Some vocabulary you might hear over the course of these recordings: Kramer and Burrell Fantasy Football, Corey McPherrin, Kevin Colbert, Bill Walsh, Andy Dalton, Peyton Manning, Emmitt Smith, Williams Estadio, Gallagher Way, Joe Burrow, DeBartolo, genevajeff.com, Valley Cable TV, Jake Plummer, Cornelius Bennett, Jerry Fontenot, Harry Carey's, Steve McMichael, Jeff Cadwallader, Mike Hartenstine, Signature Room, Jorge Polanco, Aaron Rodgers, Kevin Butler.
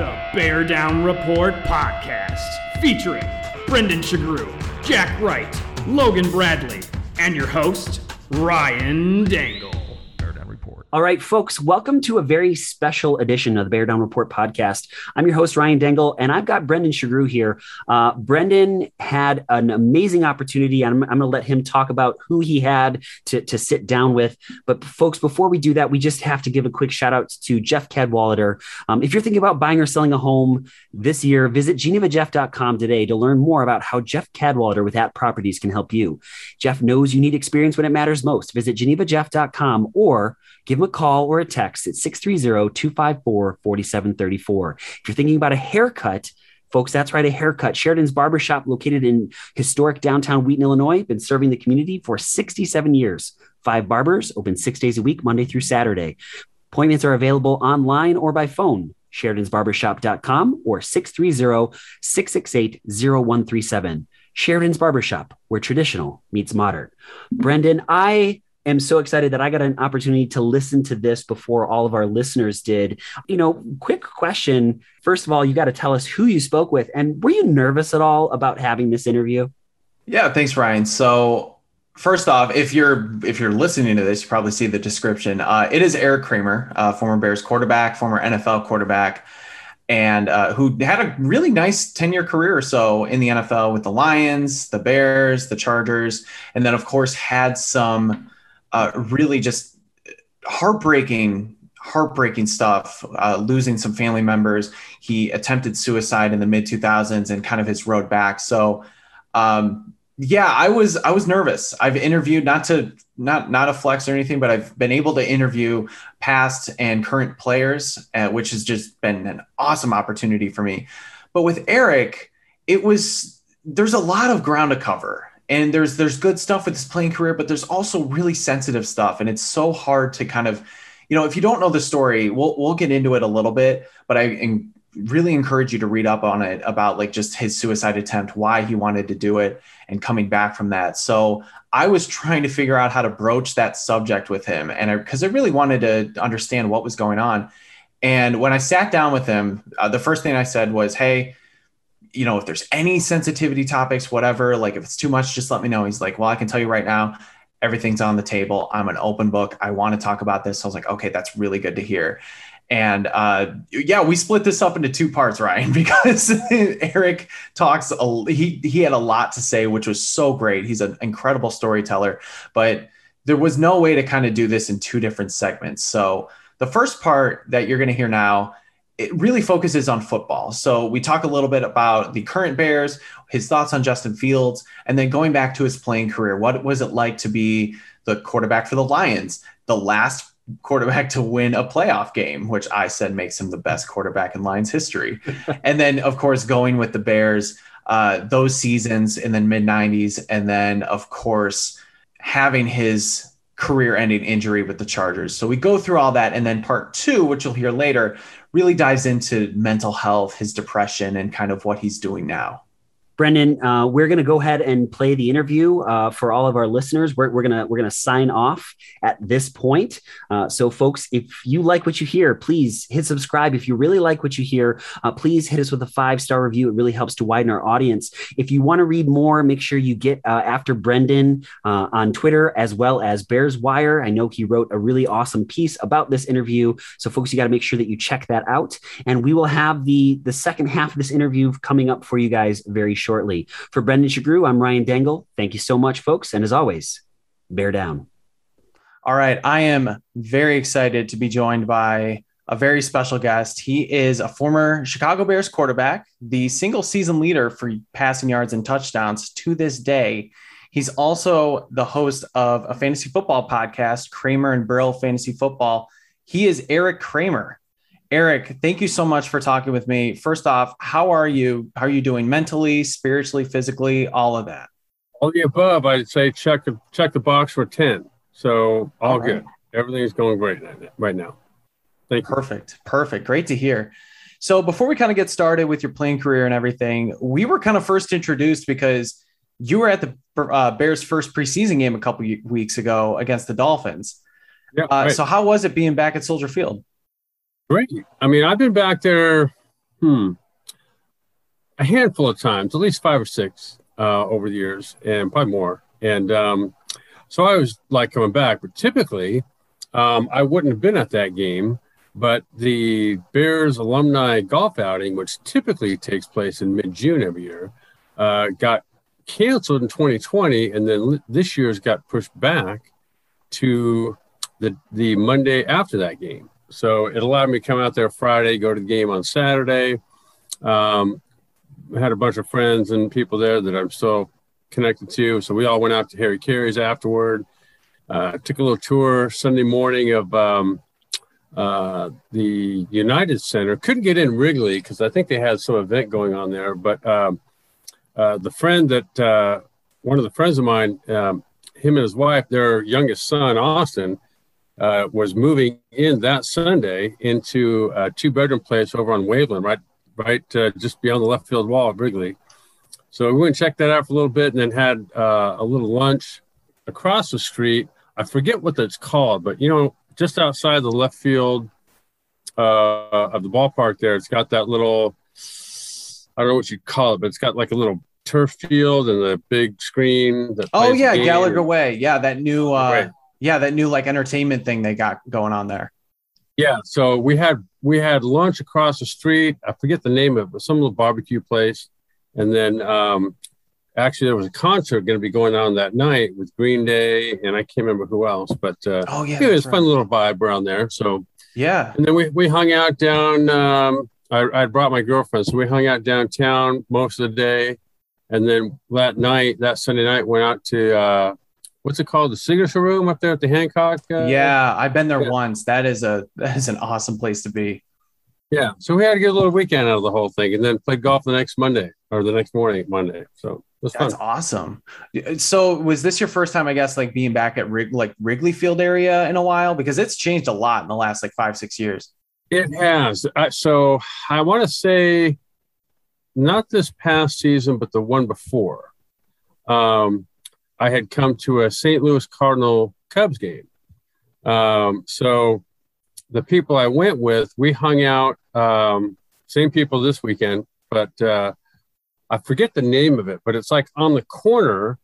The Bear Down Report podcast, featuring Brendan Sugrue, Jack Wright, Logan Bradley, and your host, Ryan Dangle. Bear Down Report. All right, folks, welcome to a very special edition of the Bear Down Report podcast. I'm your host, Ryan Dangle, and I've got Brendan Sugrue here. Brendan had an amazing opportunity. I'm going to let him talk about who he had to sit down with. But folks, before we do that, we just have to give a quick shout out to Jeff Cadwallader. If you're thinking about buying or selling a home this year, visit genevajeff.com today to learn more about how Jeff Cadwallader with App Properties can help you. Jeff knows you need experience when it matters most. Visit genevajeff.com or give him a call or a text at 630-254-4734. If you're thinking about a haircut, folks, that's right, a haircut. Sheridan's Barbershop, located in historic downtown Wheaton, Illinois, been serving the community for 67 years. 5 barbers, open 6 days a week, Monday through Saturday. Appointments are available online or by phone, sheridansbarbershop.com or 630-668-0137. Sheridan's Barbershop, where traditional meets modern. Brendan, I'm so excited that I got an opportunity to listen to this before all of our listeners did. You know, quick question. First of all, you got to tell us who you spoke with, and were you nervous at all about having this interview? Yeah, thanks, Ryan. So first off, if you're listening to this, you probably see the description. It is Eric Kramer, former Bears quarterback, former NFL quarterback, and who had a really nice 10-year career or so in the NFL with the Lions, the Bears, the Chargers, and then of course had some really just heartbreaking stuff, losing some family members. He attempted suicide in the mid 2000s and kind of his road back. So, I was nervous. I've interviewed, not a flex or anything, but I've been able to interview past and current players, which has just been an awesome opportunity for me. But with Eric, there's a lot of ground to cover. And there's good stuff with his playing career, but there's also really sensitive stuff. And it's so hard to kind of, you know, if you don't know the story, we'll get into it a little bit, but I really encourage you to read up on it about like just his suicide attempt, why he wanted to do it and coming back from that. So I was trying to figure out how to broach that subject with him. And because I really wanted to understand what was going on. And when I sat down with him, the first thing I said was, hey, you know, if there's any sensitivity topics, whatever, like if it's too much, just let me know. He's like, well, I can tell you right now, everything's on the table. I'm an open book. I want to talk about this. So I was like, okay, that's really good to hear. And we split this up into 2 parts, Ryan, because Eric talks, he had a lot to say, which was so great. He's an incredible storyteller, but there was no way to kind of do this in 2 different segments. So the first part that you're going to hear now, it really focuses on football. So we talk a little bit about the current Bears, his thoughts on Justin Fields, and then going back to his playing career. What was it like to be the quarterback for the Lions, the last quarterback to win a playoff game, which I said makes him the best quarterback in Lions history. And then, of course, going with the Bears, those seasons in the mid-90s, and then, of course, having his career-ending injury with the Chargers. So we go through all that, and then part 2, which you'll hear later, really dives into mental health, his depression, and kind of what he's doing now. Brendan, we're going to go ahead and play the interview for all of our listeners. We're going to sign off at this point. So folks, if you like what you hear, please hit subscribe. If you really like what you hear, please hit us with a 5-star review. It really helps to widen our audience. If you want to read more, make sure you get after Brendan on Twitter as well as Bears Wire. I know he wrote a really awesome piece about this interview. So folks, you got to make sure that you check that out. And we will have the second half of this interview coming up for you guys very shortly. For Brendan Sugrue, I'm Ryan Dangle. Thank you so much, folks. And as always, bear down. All right. I am very excited to be joined by a very special guest. He is a former Chicago Bears quarterback, the single season leader for passing yards and touchdowns to this day. He's also the host of a fantasy football podcast, Kramer and Burrell Fantasy Football. He is Eric Kramer. Eric, thank you so much for talking with me. First off, how are you? How are you doing mentally, spiritually, physically, all of that? All the above. I'd say check the box for 10. So all right. Good. Everything is going great right now. Thank you. Perfect. Great to hear. So before we kind of get started with your playing career and everything, we were kind of first introduced because you were at the Bears' first preseason game a couple weeks ago against the Dolphins. Yeah, right. So how was it being back at Soldier Field? Great. I mean, I've been back there A handful of times, at least 5 or 6 over the years, and probably more. And so I was like coming back, but typically I wouldn't have been at that game. But the Bears alumni golf outing, which typically takes place in mid-June every year, got canceled in 2020, and then this year's got pushed back to the Monday after that game. So it allowed me to come out there Friday, go to the game on Saturday. I had a bunch of friends and people there that I'm still connected to. So we all went out to Harry Carey's afterward. Took a little tour Sunday morning of the United Center. Couldn't get in Wrigley because I think they had some event going on there. But one of the friends of mine, him and his wife, their youngest son, Austin, was moving in that Sunday into a 2-bedroom place over on Waveland, right, just beyond the left field wall of Wrigley. So we went and checked that out for a little bit, and then had a little lunch across the street. I forget what that's called, but, you know, just outside the left field of the ballpark there, it's got that little, I don't know what you'd call it, but it's got like a little turf field and the big screen. Oh, yeah, Gallagher Way. Yeah, that new like entertainment thing they got going on there. Yeah, so we had lunch across the street. I forget the name of it, but some little barbecue place. And then actually there was a concert going to be going on that night with Green Day, and I can't remember who else, but it was a fun little vibe around there. So yeah. And then we hung out down. I brought my girlfriend, so we hung out downtown most of the day. And then that Sunday night, went out to what's it called? The Signature Room up there at the Hancock? Yeah, I've been there once. That is an awesome place to be. Yeah, so we had to get a little weekend out of the whole thing, and then played golf the next Monday, or the next morning Monday. So that's fun. Awesome. So was this your first time, I guess, like being back at Wrigley Field area in a while? Because it's changed a lot in the last like 5-6 years. It has. So I want to say not this past season, but the one before. I had come to a St. Louis Cardinal Cubs game. So the people I went with, we hung out, same people this weekend, but I forget the name of it, but it's like on the corner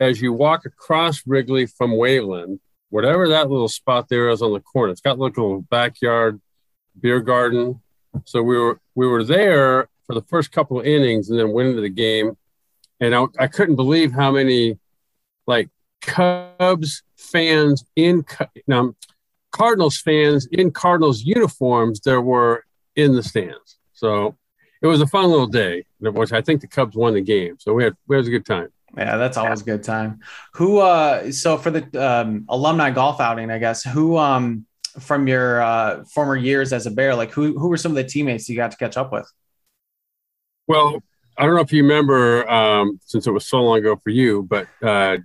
as you walk across Wrigley from Waveland, whatever that little spot there is on the corner. It's got like a little backyard beer garden. So we were there for the first couple of innings, and then went into the game. And I couldn't believe how many like Cubs fans Cardinals fans in Cardinals uniforms there were in the stands. So it was a fun little day, which I think the Cubs won the game. So we had a good time. Yeah, that's always a good time. Who so for the alumni golf outing, I guess, who from your former years as a Bear, like who were some of the teammates you got to catch up with? Well, I don't know if you remember, since it was so long ago for you, but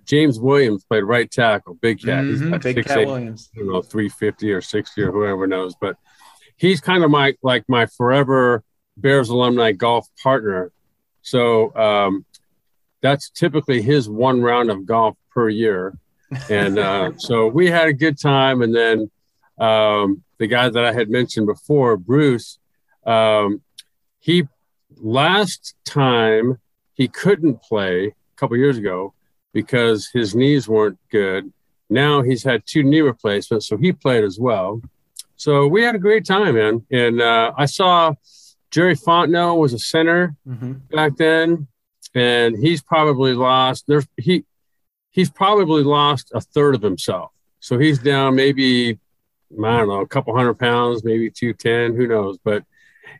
James Williams played right tackle, big cat. Mm-hmm. He's big cat Williams. I don't know, 350 or 60 or whoever knows, but he's kind of my forever Bears alumni golf partner. So that's typically his one round of golf per year. And so we had a good time. And then the guy that I had mentioned before, Bruce, last time he couldn't play a couple years ago because his knees weren't good. Now he's had 2 knee replacements, so he played as well. So we had a great time, man. And I saw Jerry Fontenot was a center back then, and he's probably lost a third of himself. So he's down maybe, I don't know, a couple 100 pounds, maybe 210, who knows, but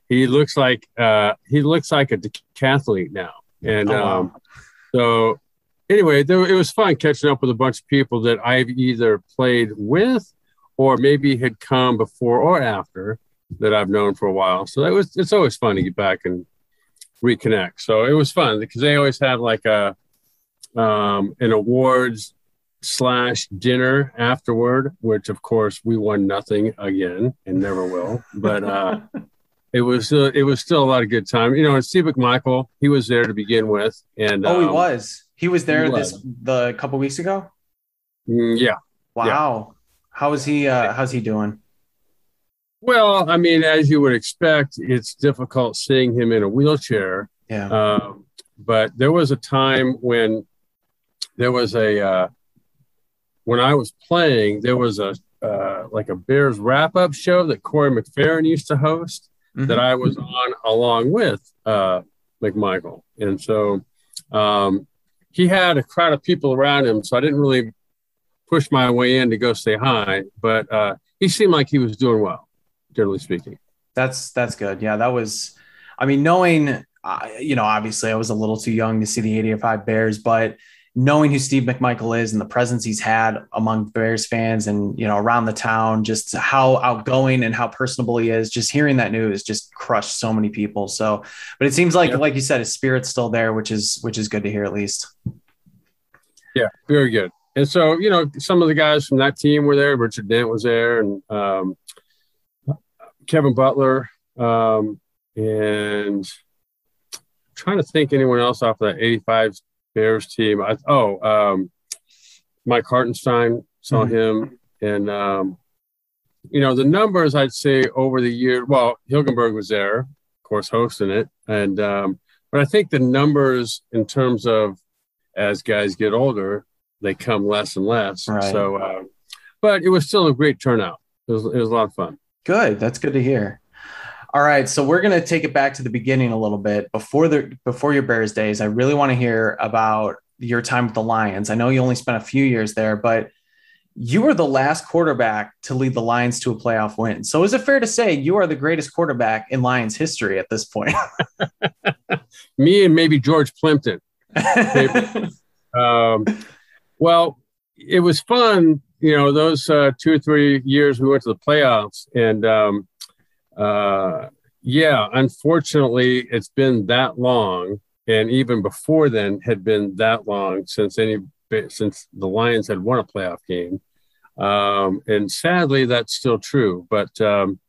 he looks like a decathlete now. And so anyway, it was fun catching up with a bunch of people that I've either played with or maybe had come before or after that I've known for a while. So it's always fun to get back and reconnect. So it was fun because they always have like a an awards / dinner afterward, which of course we won nothing again and never will. But it was still a lot of good time, you know. And Steve McMichael, he was there to begin with, and he was there a couple weeks ago. Yeah. Wow. Yeah. How's he doing? Well, I mean, as you would expect, it's difficult seeing him in a wheelchair. Yeah. But there was a time when there was a when I was playing, there was a like a Bears wrap-up show that Corey McPherrin used to host that I was on along with McMichael. And so he had a crowd of people around him, so I didn't really push my way in to go say hi, but he seemed like he was doing well, generally speaking. That's good. Yeah, that was, I mean, knowing, you know, obviously I was a little too young to see the 85 Bears, but knowing who Steve McMichael is and the presence he's had among Bears fans and, you know, around the town, just how outgoing and how personable he is, just hearing that news just crushed so many people. So, but it seems like, like you said, his spirit's still there, which is good to hear at least. Yeah, very good. And so, you know, some of the guys from that team were there. Richard Dent was there and Kevin Butler and I'm trying to think anyone else off of that 85 Bears team. Mike Hartenstine, saw him. And, you know, the numbers I'd say over the year, well, Hilgenberg was there, of course, hosting it. And, but I think the numbers in terms of as guys get older, they come less and less. Right. So, but it was still a great turnout. It was a lot of fun. Good. That's good to hear. All right, so we're going to take it back to the beginning a little bit. Before your Bears days, I really want to hear about your time with the Lions. I know you only spent a few years there, but you were the last quarterback to lead the Lions to a playoff win. So is it fair to say you are the greatest quarterback in Lions history at this point? Me and maybe George Plimpton. Maybe. Well, it was fun. You know, those 2 or 3 years we went to the playoffs and unfortunately it's been that long. And even before then had been that long since the Lions had won a playoff game. And sadly that's still true, but, you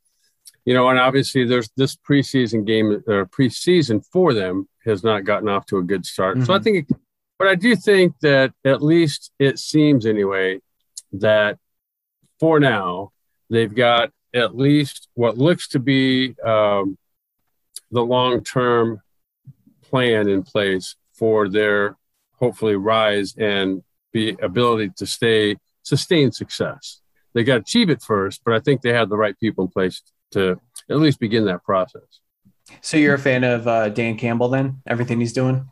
know, and obviously there's this preseason game or preseason for them has not gotten off to a good start. So I think, but I do think that at least it seems anyway, that for now they've got at least what looks to be the long-term plan in place for their hopefully rise and the ability to sustain success. They got to achieve it first, but I think they have the right people in place to at least begin that process. So you're a fan of Dan Campbell then, everything he's doing?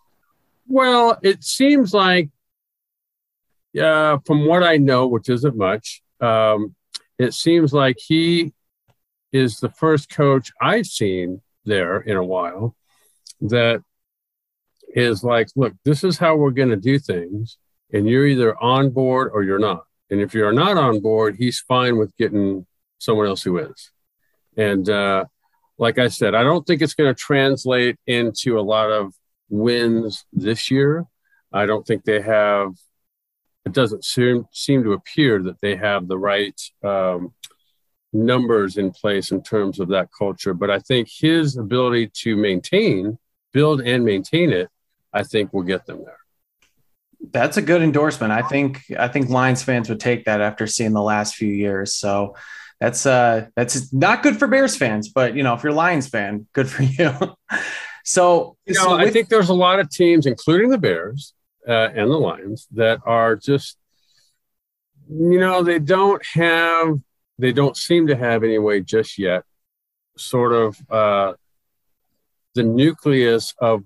Well, it seems like, from what I know, which isn't much, it seems like he is the first coach I've seen there in a while that is like, look, this is how we're going to do things, and you're either on board or you're not. And if you're not on board, he's fine with getting someone else who is. And like I said, I don't think it's going to translate into a lot of wins this year. I don't think they have – it doesn't seem to appear that they have the right numbers in place in terms of that culture. But I think his ability to build and maintain it, I think will get them there. That's a good endorsement. I think Lions fans would take that after seeing the last few years. So that's not good for Bears fans, but you know, if you're a Lions fan, good for you. So you know, I think there's a lot of teams, including the Bears, and the Lions that are just, you know, they don't seem to have anyway just yet sort of the nucleus of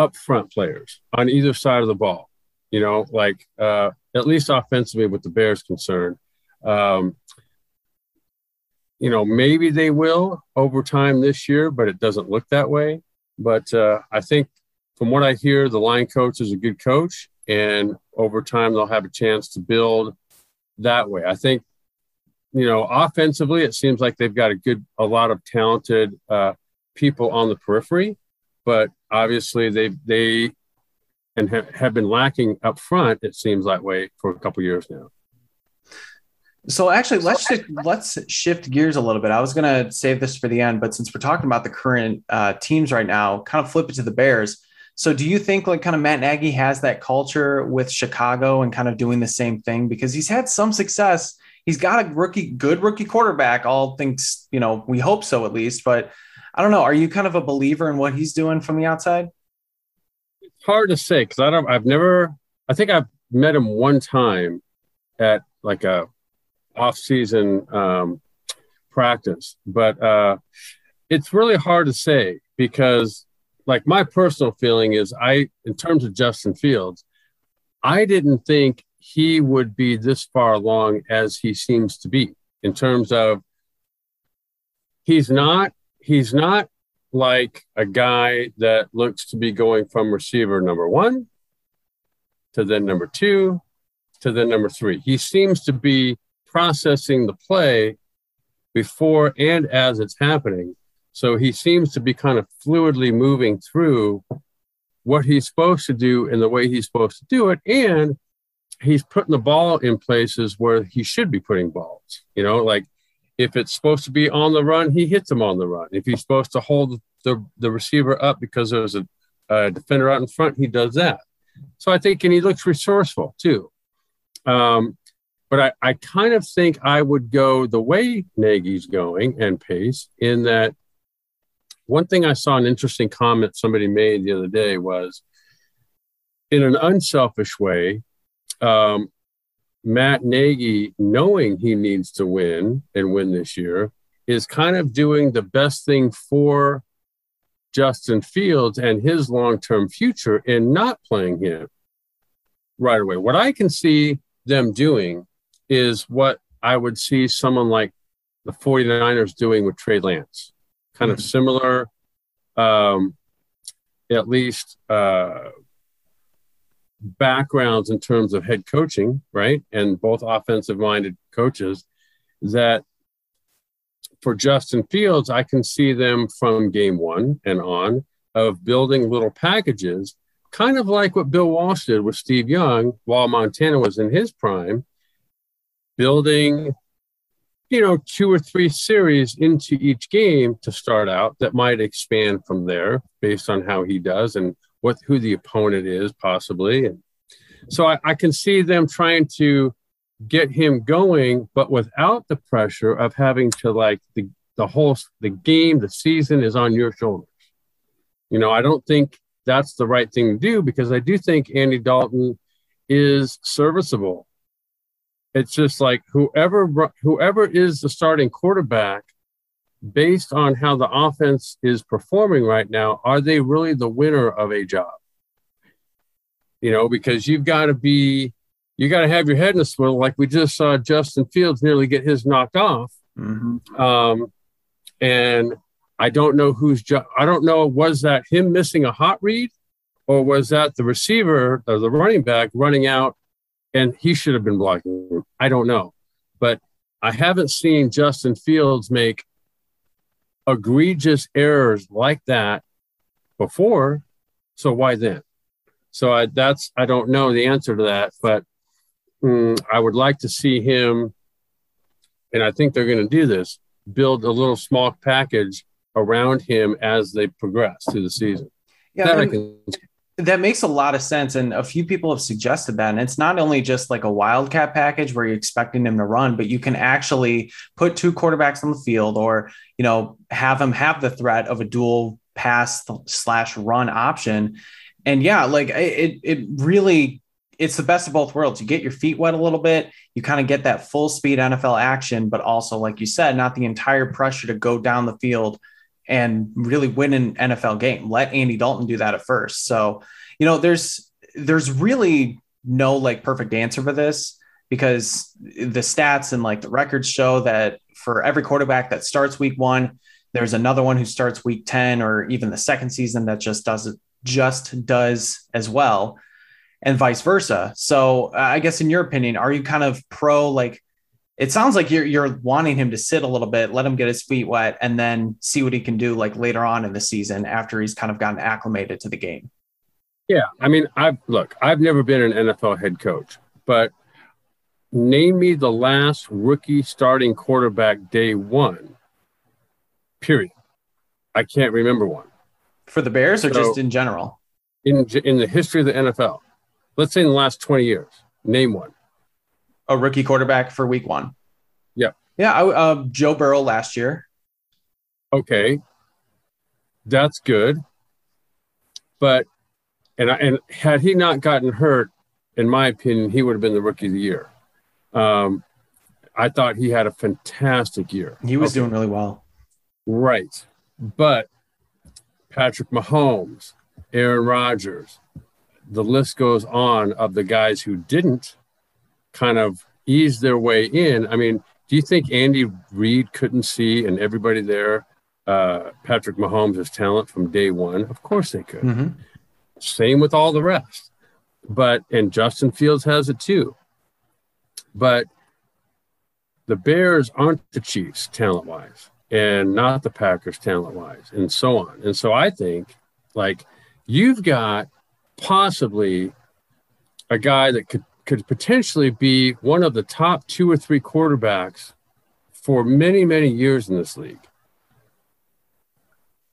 upfront players on either side of the ball, you know, like at least offensively with the Bears concerned. You know, maybe they will over time this year, but it doesn't look that way. But I think from what I hear, the line coach is a good coach, and over time they'll have a chance to build that way. I think, you know, offensively, it seems like they've got a lot of talented people on the periphery, but obviously they have been lacking up front. It seems that way for a couple of years now. So actually, let's shift gears a little bit. I was going to save this for the end, but since we're talking about the current teams right now, kind of flip it to the Bears. So do you think like kind of Matt Nagy has that culture with Chicago and kind of doing the same thing? Because he's had some success he's got a good rookie quarterback. All things, you know, we hope so at least, but I don't know. Are you kind of a believer in what he's doing from the outside? It's hard to say. Cause I think I've met him one time at like a off-season practice, but it's really hard to say because like my personal feeling is in terms of Justin Fields, I didn't think he would be this far along as he seems to be in terms of he's not like a guy that looks to be going from receiver number one to then number two to then number three. He seems to be processing the play before and as it's happening. So he seems to be kind of fluidly moving through what he's supposed to do and the way he's supposed to do it. And he's putting the ball in places where he should be putting balls. You know, like if it's supposed to be on the run, he hits them on the run. If he's supposed to hold the receiver up because there's a defender out in front, he does that. So I think, and he looks resourceful too. But I kind of think I would go the way Nagy's going and Pace in that. One thing I saw an interesting comment somebody made the other day was in an unselfish way, Matt Nagy, knowing he needs to win and win this year, is kind of doing the best thing for Justin Fields and his long-term future in not playing him right away. What I can see them doing is what I would see someone like the 49ers doing with Trey Lance. Kind of similar, at least backgrounds in terms of head coaching, right? And both offensive-minded coaches that for Justin Fields, I can see them from game one and on of building little packages, kind of like what Bill Walsh did with Steve Young while Montana was in his prime, building – you know, 2 or 3 series into each game to start out that might expand from there based on how he does and who the opponent is possibly. And so I can see them trying to get him going, but without the pressure of having to like the whole game, the season is on your shoulders. You know, I don't think that's the right thing to do because I do think Andy Dalton is serviceable. It's just like whoever is the starting quarterback, based on how the offense is performing right now, are they really the winner of a job? You know, because you got to have your head in a swivel. Like we just saw Justin Fields nearly get his knocked off. Mm-hmm. And I don't know was that him missing a hot read or was that the receiver or the running back running out? And he should have been blocking him. I don't know. But I haven't seen Justin Fields make egregious errors like that before. So why then? So I don't know the answer to that. But I would like to see him, and I think they're going to do this, build a little small package around him as they progress through the season. Yeah, that makes a lot of sense. And a few people have suggested that. And it's not only just like a wildcat package where you're expecting him to run, but you can actually put 2 quarterbacks on the field or, you know, have him have the threat of a dual pass / run option. And yeah, like it really, it's the best of both worlds. You get your feet wet a little bit. You kind of get that full speed NFL action, but also, like you said, not the entire pressure to go down the field and really win an NFL game. Let Andy Dalton do that at first. So, you know, there's really no like perfect answer for this because the stats and like the records show that for every quarterback that starts week one, there's another one who starts week 10 or even the second season that just does as well and vice versa. So I guess in your opinion, are you kind of pro, like, it sounds like you're wanting him to sit a little bit, let him get his feet wet, and then see what he can do like later on in the season after he's kind of gotten acclimated to the game. Yeah. I mean, I've never been an NFL head coach, but name me the last rookie starting quarterback day one, period. I can't remember one. For the Bears or just in general? In the history of the NFL, let's say in the last 20 years, name one. A rookie quarterback for week one. Yeah, Joe Burrow last year. Okay, that's good. But and had he not gotten hurt, in my opinion, he would have been the rookie of the year. I thought he had a fantastic year. He was doing really well. Right. But Patrick Mahomes, Aaron Rodgers, the list goes on of the guys who didn't kind of ease their way in. I mean, do you think Andy Reid couldn't see and everybody there, Patrick Mahomes' talent from day one? Of course they could. Mm-hmm. Same with all the rest. And Justin Fields has it too. But the Bears aren't the Chiefs talent-wise and not the Packers talent-wise and so on. And so I think, like, you've got possibly a guy that could potentially be one of the top two or three quarterbacks for many, many years in this league.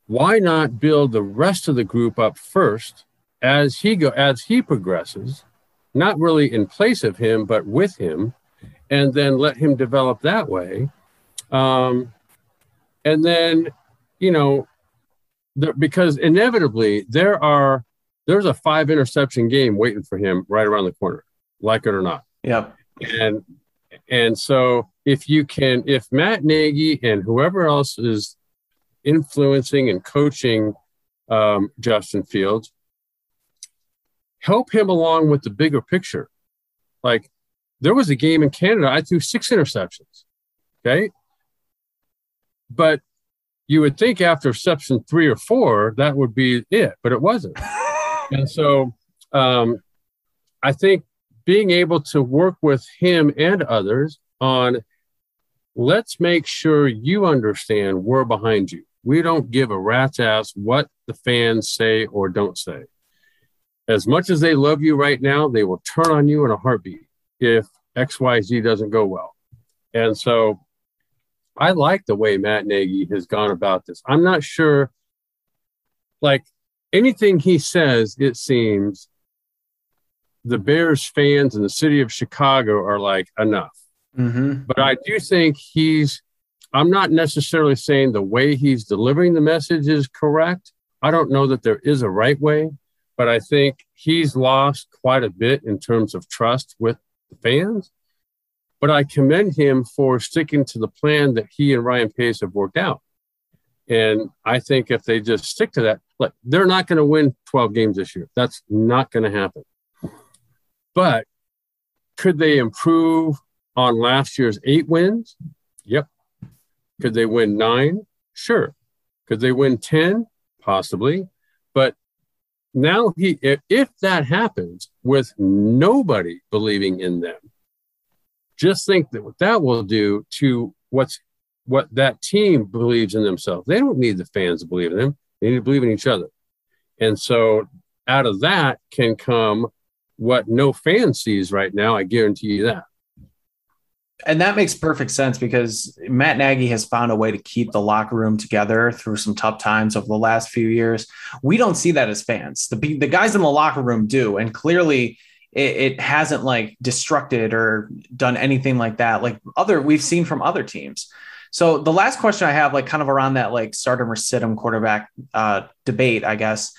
Why not build the rest of the group up first as he progresses, not really in place of him, but with him, and then let him develop that way. And then, you know, because inevitably there's a 5 interception game waiting for him right around the corner, like it or not. Yeah. And so if Matt Nagy and whoever else is influencing and coaching Justin Fields, help him along with the bigger picture. Like, there was a game in Canada, I threw 6 interceptions, okay? But you would think after interception 3 or 4, that would be it, but it wasn't. And so I think being able to work with him and others on, let's make sure you understand we're behind you. We don't give a rat's ass what the fans say or don't say. As much as they love you right now, they will turn on you in a heartbeat if XYZ doesn't go well. And so I like the way Matt Nagy has gone about this. I'm not sure, like, anything he says, it seems the Bears fans in the city of Chicago are like, enough. Mm-hmm. But I do think I'm not necessarily saying the way he's delivering the message is correct. I don't know that there is a right way, but I think he's lost quite a bit in terms of trust with the fans. But I commend him for sticking to the plan that he and Ryan Pace have worked out. And I think if they just stick to that, like, they're not going to win 12 games this year. That's not going to happen. But could they improve on last year's 8 wins? Yep. Could they win 9? Sure. Could they win 10? Possibly. But now if that happens with nobody believing in them, just think that what that will do to what that team believes in themselves. They don't need the fans to believe in them. They need to believe in each other. And so out of that can come what no fan sees right now. I guarantee you that. And that makes perfect sense, because Matt Nagy has found a way to keep the locker room together through some tough times over the last few years. We don't see that as fans. The guys in the locker room do. And clearly it hasn't, like, destructed or done anything like that, like we've seen from other teams. So the last question I have, like, kind of around that, like, stardom or sit-em quarterback debate, I guess,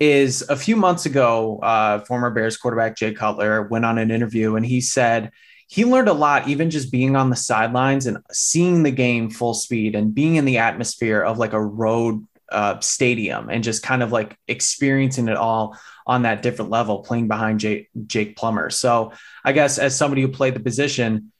is a few months ago, former Bears quarterback Jay Cutler went on an interview and he said he learned a lot, even just being on the sidelines and seeing the game full speed and being in the atmosphere of, like, a road stadium and just kind of, like, experiencing it all on that different level, playing behind Jake Plummer. So I guess as somebody who played the position,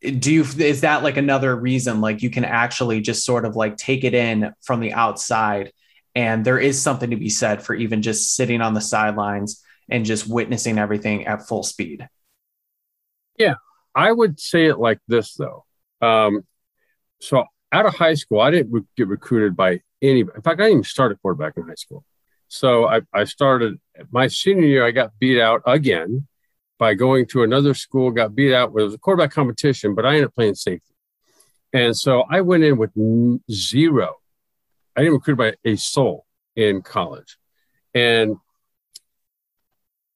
is that, like, another reason, like, you can actually just sort of, like, take it in from the outside, and there is something to be said for even just sitting on the sidelines and just witnessing everything at full speed? Yeah, I would say it like this, though. So out of high school, I didn't get recruited by anybody. In fact, I didn't even start at quarterback in high school. So I started my senior year. I got beat out again by going to another school, got beat out where it was a quarterback competition, but I ended up playing safety. And so I went in with zero. I didn't recruit by a soul in college. And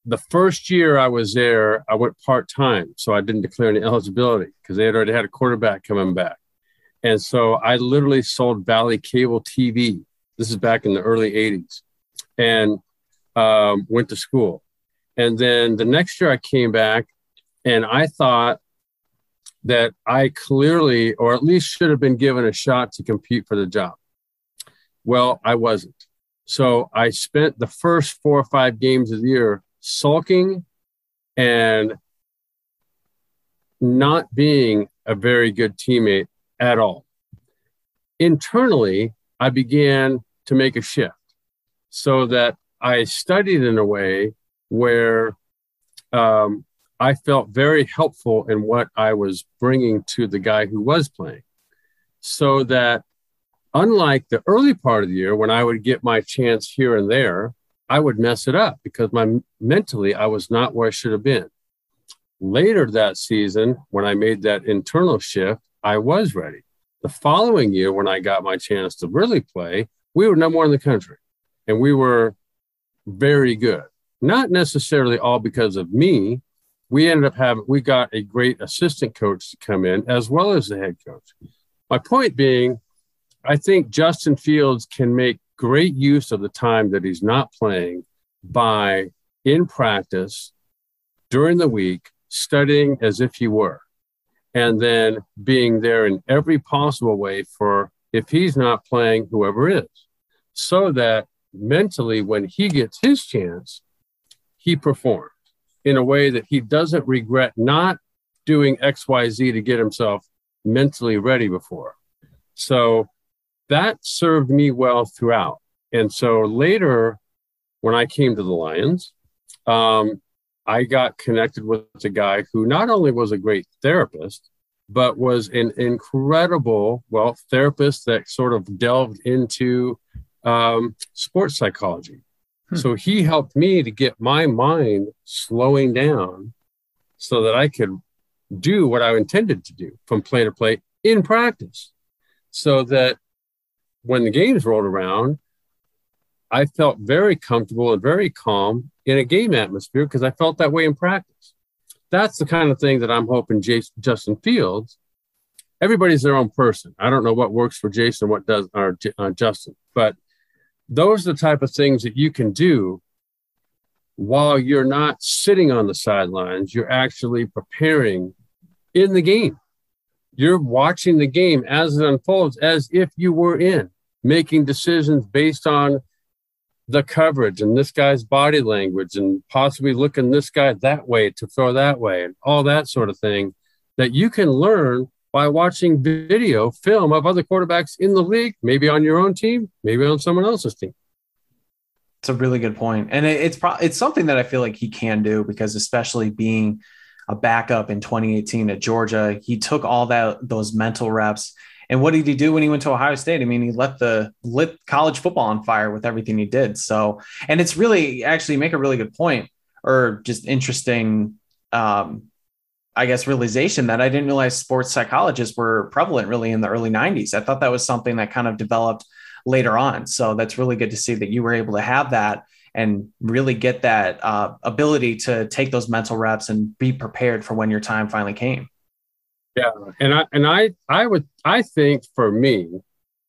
The first year I was there, I went part-time, so I didn't declare any eligibility because they had already had a quarterback coming back. And so I literally sold Valley Cable TV. This is back in the early 80s, and went to school. And then the next year I came back, and I thought that I clearly, or at least should have been given a shot to compete for the job. Well, I wasn't. So I spent the first 4 or 5 games of the year sulking and not being a very good teammate at all. Internally, I began to make a shift so that I studied in a way where I felt very helpful in what I was bringing to the guy who was playing. So that unlike the early part of the year when I would get my chance here and there, I would mess it up because mentally I was not where I should have been. Later that season, when I made that internal shift, I was ready. The following year, when I got my chance to really play, we were #1 in the country, and we were very good. Not necessarily all because of me. We ended up having, we got a great assistant coach to come in as well as the head coach. My point being, I think Justin Fields can make great use of the time that he's not playing by, in practice, during the week, studying as if he were, and then being there in every possible way for, if he's not playing, whoever is, so that mentally when he gets his chance, he performs in a way that he doesn't regret not doing XYZ to get himself mentally ready before. So that served me well throughout. And so later, when I came to the Lions, I got connected with a guy who not only was a great therapist, but was an incredible, well, therapist that sort of delved into sports psychology. So he helped me to get my mind slowing down so that I could do what I intended to do from play to play in practice, so that when the games rolled around, I felt very comfortable and very calm in a game atmosphere because I felt that way in practice. That's the kind of thing that I'm hoping Justin Fields, everybody's their own person. I don't know what works for Jason, what does or Justin, but those are the type of things that you can do while you're not sitting on the sidelines. You're actually preparing in the game. You're watching the game as it unfolds, as if you were in, making decisions based on the coverage and this guy's body language and possibly looking this guy that way to throw that way and all that sort of thing that you can learn by watching video, film of other quarterbacks in the league, maybe on your own team, maybe on someone else's team. It's a really good point. And it's something that I feel like he can do because especially being a backup in 2018 at Georgia, he took all those mental reps. And what did he do when he went to Ohio State? I mean, he lit college football on fire with everything he did. So, and it's really actually make a really good point or just interesting, I guess, realization that I didn't realize sports psychologists were prevalent really in the early 90s. I thought that was something that kind of developed later on. So that's really good to see that you were able to have that and really get that ability to take those mental reps and be prepared for when your time finally came. Yeah. I think for me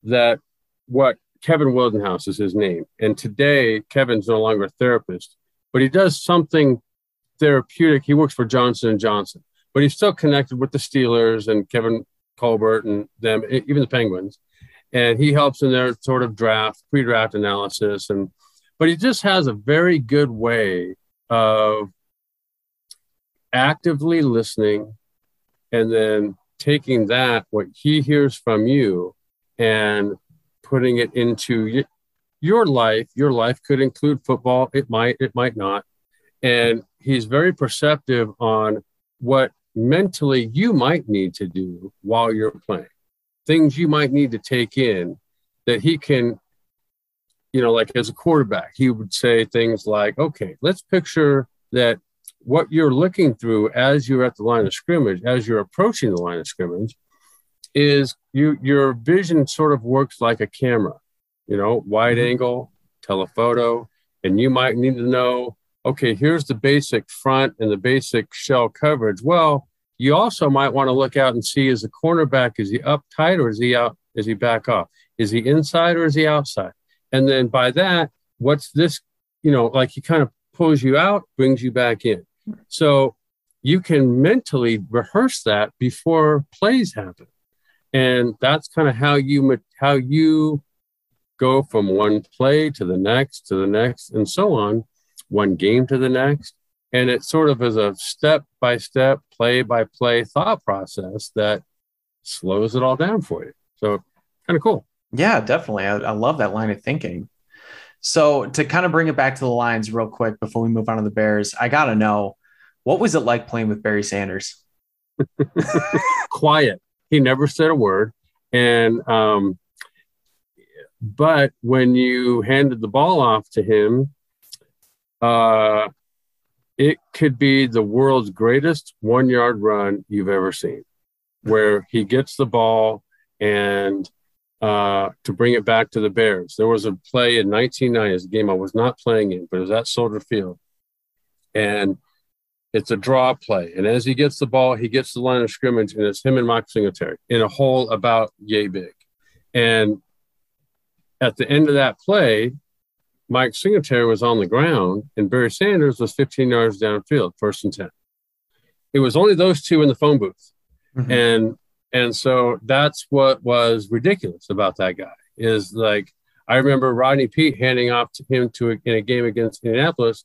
that what Kevin Wildenhouse is his name. And today Kevin's no longer a therapist, but he does something therapeutic. He works for Johnson & Johnson. But he's still connected with the Steelers and Kevin Colbert and them, even the Penguins. And he helps in their sort of pre-draft analysis. But he just has a very good way of actively listening and then taking that, what he hears from you, and putting it into your life. Your life could include football. It might not. And he's very perceptive on what mentally you might need to do while you're playing, things you might need to take in that he can, you know, like as a quarterback, he would say things like, okay, let's picture that what you're looking through as you're at the line of scrimmage, as you're approaching the line of scrimmage is your vision sort of works like a camera, you know, wide angle, telephoto, and you might need to know okay, here's the basic front and the basic shell coverage. Well, you also might want to look out and see, is the cornerback, is he up tight or is he out? Is he back off? Is he inside or is he outside? And then by that, what's this, you know, like he kind of pulls you out, brings you back in. So you can mentally rehearse that before plays happen. And that's kind of how you go from one play to the next, and so on, one game to the next. And it sort of is a step-by-step, play-by-play thought process that slows it all down for you. So kind of cool. Yeah, definitely. I love that line of thinking. So to kind of bring it back to the Lions real quick before we move on to the Bears, I got to know, what was it like playing with Barry Sanders? Quiet. He never said a word. And but when you handed the ball off to him, it could be the world's greatest 1-yard run you've ever seen, where he gets the ball and to bring it back to the Bears. There was a play in 1990, a game I was not playing in, but it was at Soldier Field. And it's a draw play. And as he gets the ball, he gets the line of scrimmage, and it's him and Mike Singletary in a hole about yay big. And at the end of that play, Mike Singletary was on the ground and Barry Sanders was 15 yards downfield, 1st and 10. It was only those two in the phone booth. Mm-hmm. And so that's what was ridiculous about that guy, is like, I remember Rodney Pete handing off to him in a game against Indianapolis.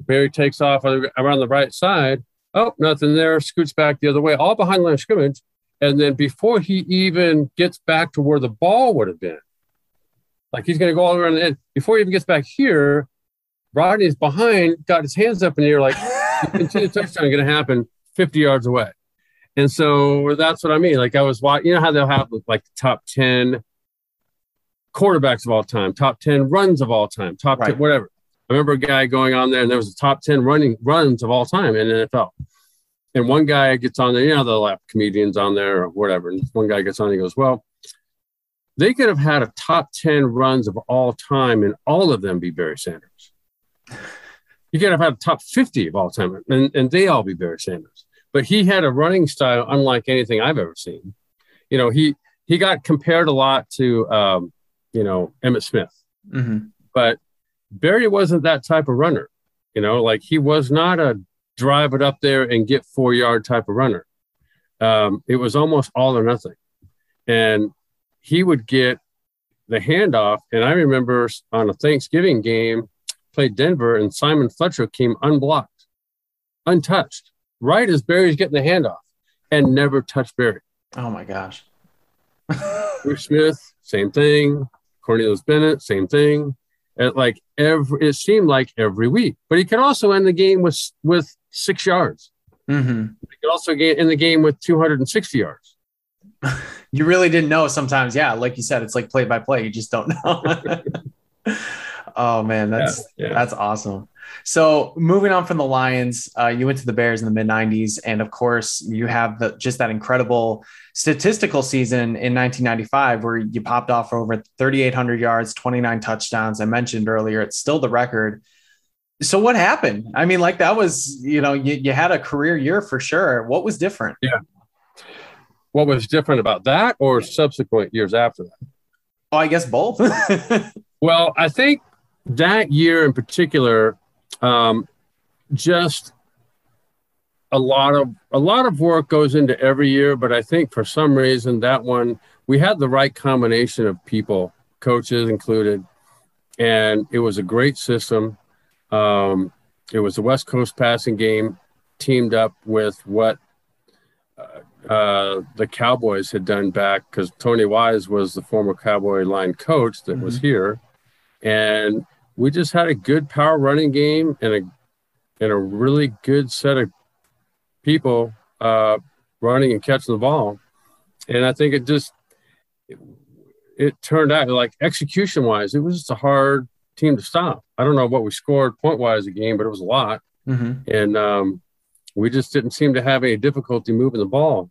Barry takes off around the right side. Oh, nothing there. Scoots back the other way, all behind the line of scrimmage. And then before he even gets back to where the ball would have been, like he's going to go all around the end. Before he even gets back here, Rodney's behind, got his hands up in the air, like, you can see the touchdown going to happen 50 yards away. And so that's what I mean. Like I was watching, you know how they'll have like the top 10 quarterbacks of all time, top 10 runs of all time, top 10, whatever. I remember a guy going on there and there was a top 10 runs of all time in the NFL. And one guy gets on there, you know, the lap comedians on there or whatever. And one guy gets on and he goes, well, they could have had a top 10 runs of all time and all of them be Barry Sanders. You could have had a top 50 of all time and they all be Barry Sanders. But he had a running style unlike anything I've ever seen. You know, he got compared a lot to, you know, Emmitt Smith. Mm-hmm. But Barry wasn't that type of runner. You know, like he was not a drive it up there and get 4-yard type of runner. It was almost all or nothing. And he would get the handoff. And I remember on a Thanksgiving game, played Denver, and Simon Fletcher came unblocked, untouched, right as Barry's getting the handoff, and never touched Barry. Oh, my gosh. Bruce Smith, same thing. Cornelius Bennett, same thing. It seemed like every week. But he could also end the game with 6 yards. Mm-hmm. He could also end the game with 260 yards. You really didn't know sometimes. Yeah, like you said, it's like play by play. You just don't know. Oh, man, that's awesome. So moving on from the Lions, you went to the Bears in the mid-90s. And, of course, you have just that incredible statistical season in 1995 where you popped off over 3,800 yards, 29 touchdowns. I mentioned earlier, it's still the record. So what happened? I mean, like that was, you know, you had a career year for sure. What was different? Yeah. What was different about that or subsequent years after that? Oh, I guess both. Well, I think that year in particular, just a lot of work goes into every year, but I think for some reason that one, we had the right combination of people, coaches included, and it was a great system. It was the West Coast passing game teamed up with what the Cowboys had done back, because Tony Wise was the former Cowboy line coach that mm-hmm. was here, and we just had a good power running game and a really good set of people running and catching the ball. And I think it turned out, like execution-wise, it was just a hard team to stop. I don't know what we scored point-wise a game, but it was a lot. Mm-hmm. And we just didn't seem to have any difficulty moving the ball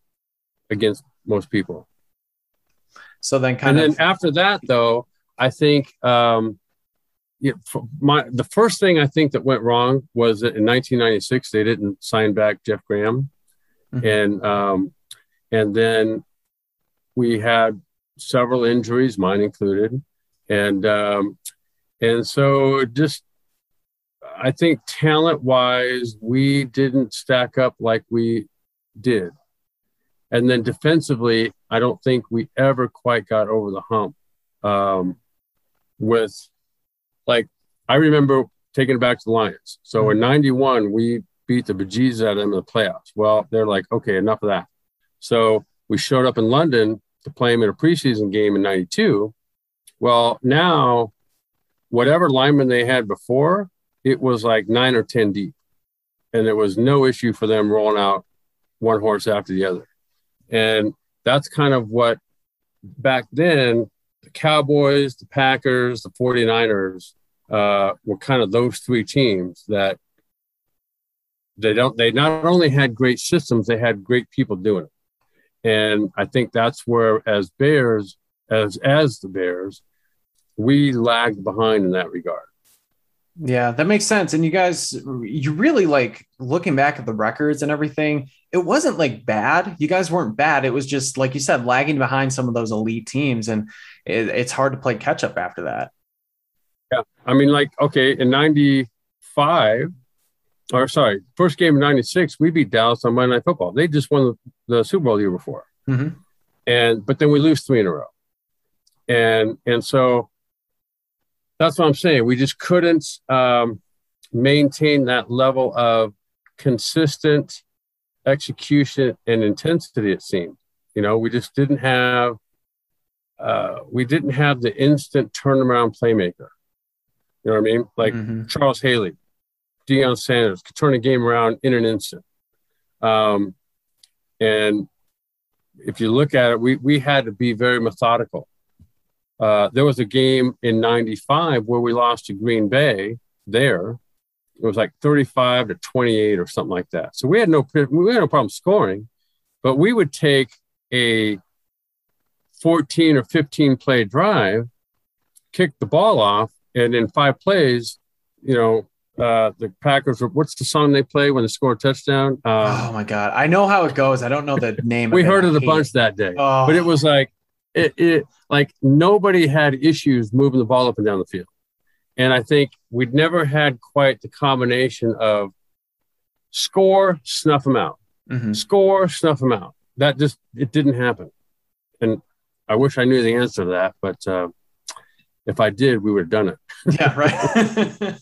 against most people. So then after that, though, I think the first thing I think that went wrong was that in 1996, they didn't sign back Jeff Graham. Mm-hmm. And then we had several injuries, mine included. And so just, I think talent wise, we didn't stack up like we did. And then defensively, I don't think we ever quite got over the hump with, like, I remember taking it back to the Lions. So in 91, we beat the bejesus out of them in the playoffs. Well, they're like, okay, enough of that. So we showed up in London to play them in a preseason game in 92. Well, now whatever lineman they had before, it was like 9 or 10 deep. And there was no issue for them rolling out one horse after the other. And that's kind of what back then the Cowboys, the Packers, the 49ers were kind of those three teams that they not only had great systems, they had great people doing it. And I think that's where as Bears, as the Bears, we lagged behind in that regard. Yeah, that makes sense. And you guys, you really, like, looking back at the records and everything, it wasn't like bad. You guys weren't bad. It was just, like you said, lagging behind some of those elite teams. And it's hard to play catch up after that. Yeah. I mean, like, okay, in 95, or sorry, first game in 96, we beat Dallas on Monday Night Football. They just won the Super Bowl the year before. Mm-hmm. But then we lose 3 in a row. And so that's what I'm saying. We just couldn't maintain that level of consistent execution and intensity, it seemed. You know, we just didn't have the instant turnaround playmaker. You know what I mean? Like Charles Haley, Deion Sanders could turn a game around in an instant. And if you look at it, we had to be very methodical. There was a game in 95 where we lost to Green Bay there. It was like 35 to 28 or something like that. So we had no problem scoring, but we would take a 14 or 15 play drive, kick the ball off, and in 5 plays, you know, the Packers were, what's the song they play when they score a touchdown? Oh my God. I know how it goes. I don't know the name. We heard it a bunch that day, but it was like, like nobody had issues moving the ball up and down the field. And I think we'd never had quite the combination of score, snuff them out, score, snuff them out. That just, it didn't happen. And I wish I knew the answer to that, but if I did, we would have done it. Yeah, right.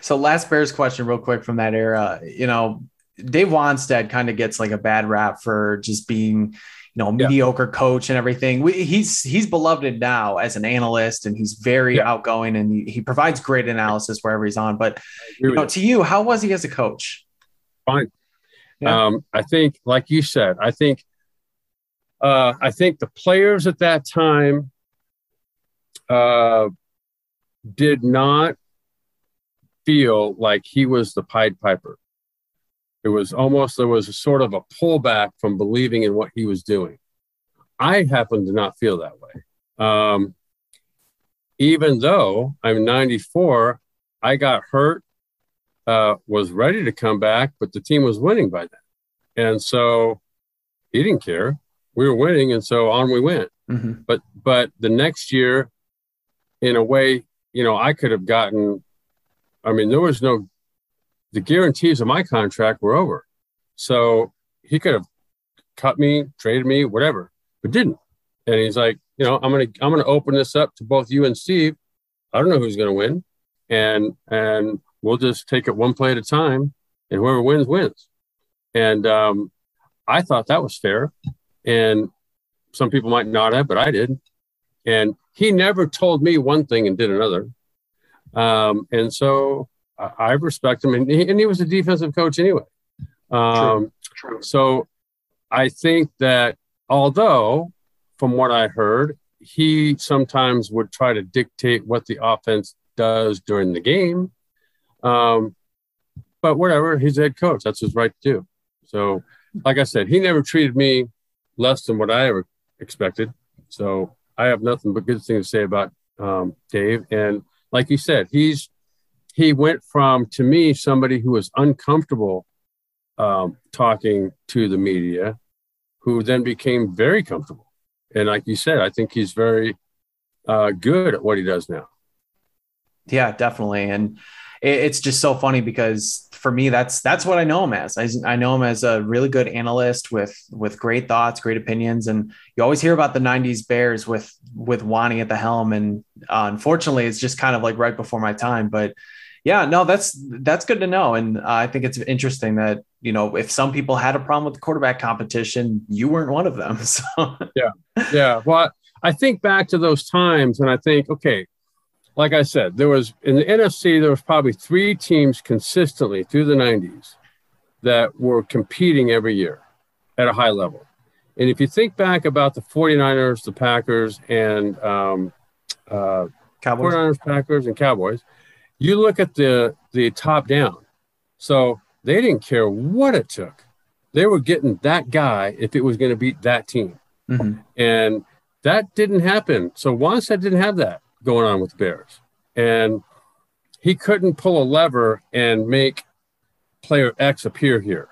So last Bears question real quick from that era, you know, Dave Wanstead kind of gets like a bad rap for just being, you know, mediocre coach and everything. He's beloved now as an analyst, and he's very outgoing, and he provides great analysis wherever he's on. But you know, to you, how was he as a coach? Fine. Yeah. I think, like you said, I think the players at that time did not feel like he was the Pied Piper. It was almost, there was a sort of a pullback from believing in what he was doing. I happen to not feel that way. Even though I'm 94, I got hurt, was ready to come back, but the team was winning by then. And so he didn't care. We were winning, and so on we went. Mm-hmm. But the next year, in a way, you know, I could have gotten, I mean, there was no, the guarantees of my contract were over. So he could have cut me, traded me, whatever, but didn't. And he's like, you know, I'm going to open this up to both you and Steve. I don't know who's going to win. And we'll just take it one play at a time, and whoever wins, wins. And I thought that was fair. And some people might not have, but I did. And he never told me one thing and did another. And so I respect him, and he was a defensive coach anyway. True. So I think that although, from what I heard, he sometimes would try to dictate what the offense does during the game. But whatever, he's the head coach. That's his right to do. So, like I said, he never treated me less than what I ever expected. So I have nothing but good things to say about Dave. And like you said, he went from, to me, somebody who was uncomfortable talking to the media, who then became very comfortable. And like you said, I think he's very good at what he does now. Yeah, definitely. And it's just so funny because for me, that's what I know him as. I know him as a really good analyst with great thoughts, great opinions. And you always hear about the 90s Bears with Wani at the helm. And unfortunately, it's just kind of like right before my time. But yeah, no, that's good to know. And I think it's interesting that, you know, if some people had a problem with the quarterback competition, you weren't one of them. So Yeah. Well, I think back to those times and I think, okay, like I said, there was in the NFC, there was probably three teams consistently through the 90s that were competing every year at a high level. And if you think back about the 49ers, the Packers, and Cowboys. 49ers, Packers, and Cowboys, you look at the top down. So they didn't care what it took. They were getting that guy if it was going to beat that team. Mm-hmm. And that didn't happen. So Wannstedt didn't have that going on with the Bears, and he couldn't pull a lever and make player X appear here.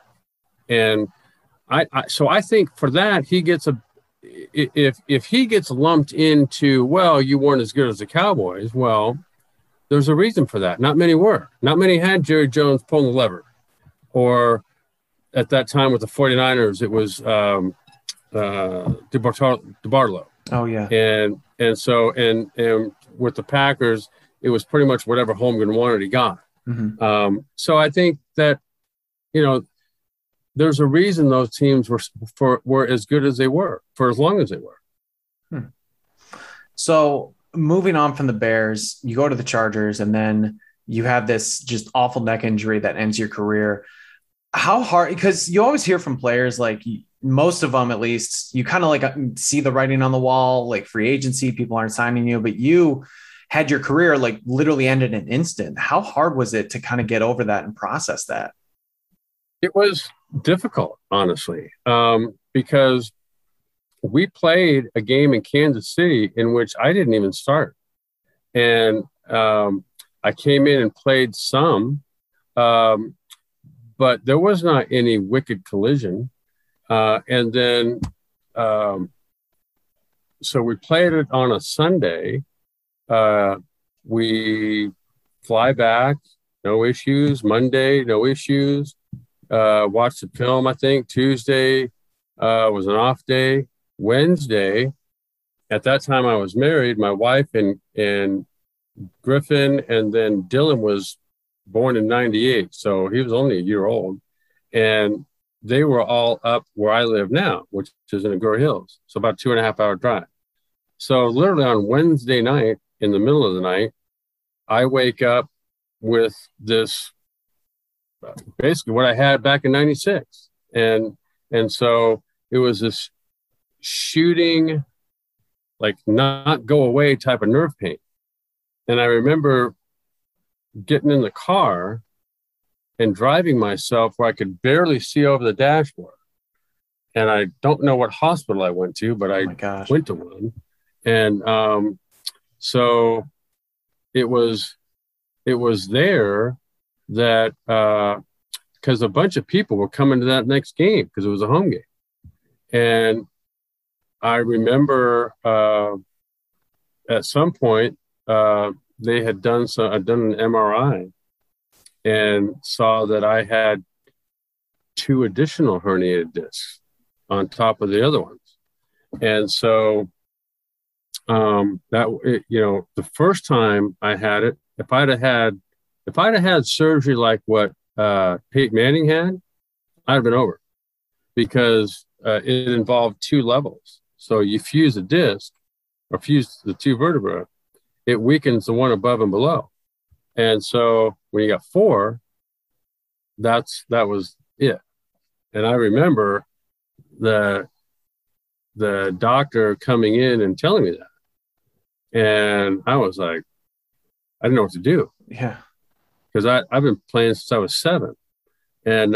And so I think for that, he gets if he gets lumped into, well, you weren't as good as the Cowboys. Well, there's a reason for that. Not many were. Not many had Jerry Jones pulling the lever, or at that time with the 49ers, it was DeBartolo. Oh yeah. And so with the Packers, it was pretty much whatever Holmgren wanted, he got. Mm-hmm. So I think that, you know, there's a reason those teams were as good as they were for as long as they were. Hmm. So moving on from the Bears, you go to the Chargers, and then you have this just awful neck injury that ends your career. How hard, because you always hear from players, like most of them, at least, you kind of like see the writing on the wall, like free agency, people aren't signing you, but you had your career like literally ended in an instant. How hard was it to kind of get over that and process that? It was difficult, honestly, because we played a game in Kansas City in which I didn't even start. And I came in and played some, but there was not any wicked collision. And then, so we played it on a Sunday. We fly back, no issues. Monday, no issues. Watched the film, I think. Tuesday was an off day. Wednesday, at that time I was married. My wife and Griffin, and then Dylan was born in 98, so he was only a year old. And they were all up where I live now, which is in Agoura Hills. So about 2.5 hour drive. So literally on Wednesday night, in the middle of the night, I wake up with this, basically what I had back in 96. And so it was this shooting, like not go away type of nerve pain. And I remember getting in the car and driving myself where I could barely see over the dashboard. And I don't know what hospital I went to, but I went to one. And so it was there that, because a bunch of people were coming to that next game because it was a home game. And I remember at some point they had done an MRI and saw that I had two additional herniated discs on top of the other ones. And so the first time I had it, if I'd have had surgery like what Peyton Manning had, I'd have been over, because it involved two levels. So you fuse a disc or fuse the two vertebrae, it weakens the one above and below. And so when you got four, that was it. And I remember the doctor coming in and telling me that. And I was like, I didn't know what to do. Yeah. Because I've been playing since I was 7. And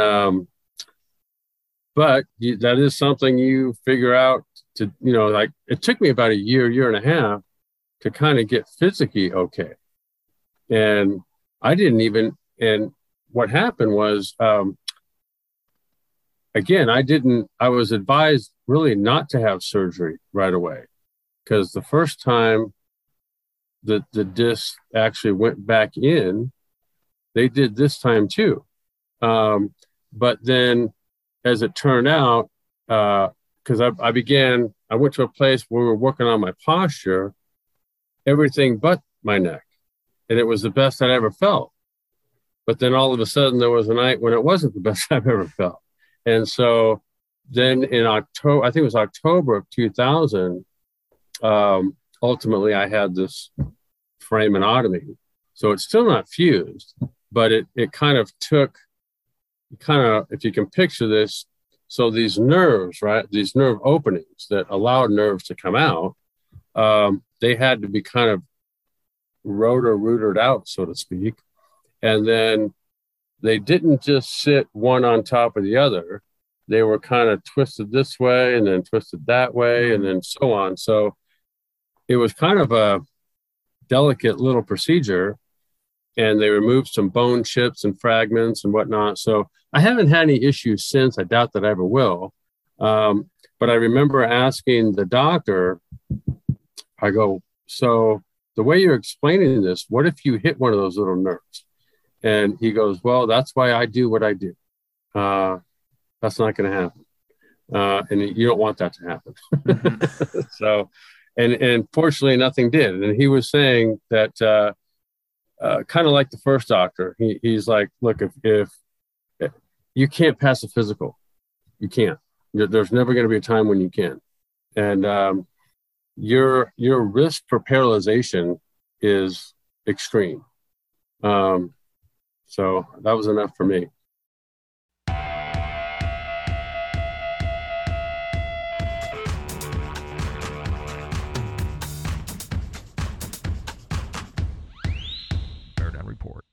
but that is something you figure out to, you know, like it took me about a year and a half to kind of get physically okay. And I didn't even, and what happened was, again, I was advised really not to have surgery right away, because the first time that the disc actually went back in, they did this time too. But then as it turned out, because I went to a place where we were working on my posture, everything but my neck. And it was the best I'd ever felt. But then all of a sudden there was a night when it wasn't the best I've ever felt. And so then in October, I think it was October of 2000, ultimately I had this foraminotomy. So it's still not fused, but it kind of took, if you can picture this, so these nerves, right, these nerve openings that allowed nerves to come out, they had to be kind of rooted out, so to speak. And then they didn't just sit one on top of the other. They were kind of twisted this way and then twisted that way and then so on. So it was kind of a delicate little procedure, and they removed some bone chips and fragments and whatnot. So I haven't had any issues since. I doubt that I ever will. But I remember asking the doctor, I go, so the way you're explaining this, what if you hit one of those little nerves? And he goes, well, that's why I do what I do. That's not going to happen. And you don't want that to happen. Mm-hmm. So, and fortunately nothing did. And he was saying that, kind of like the first doctor, he's like, look, if you can't pass a physical, you can't, there's never going to be a time when you can. And, your risk for paralyzation is extreme. So that was enough for me. Report.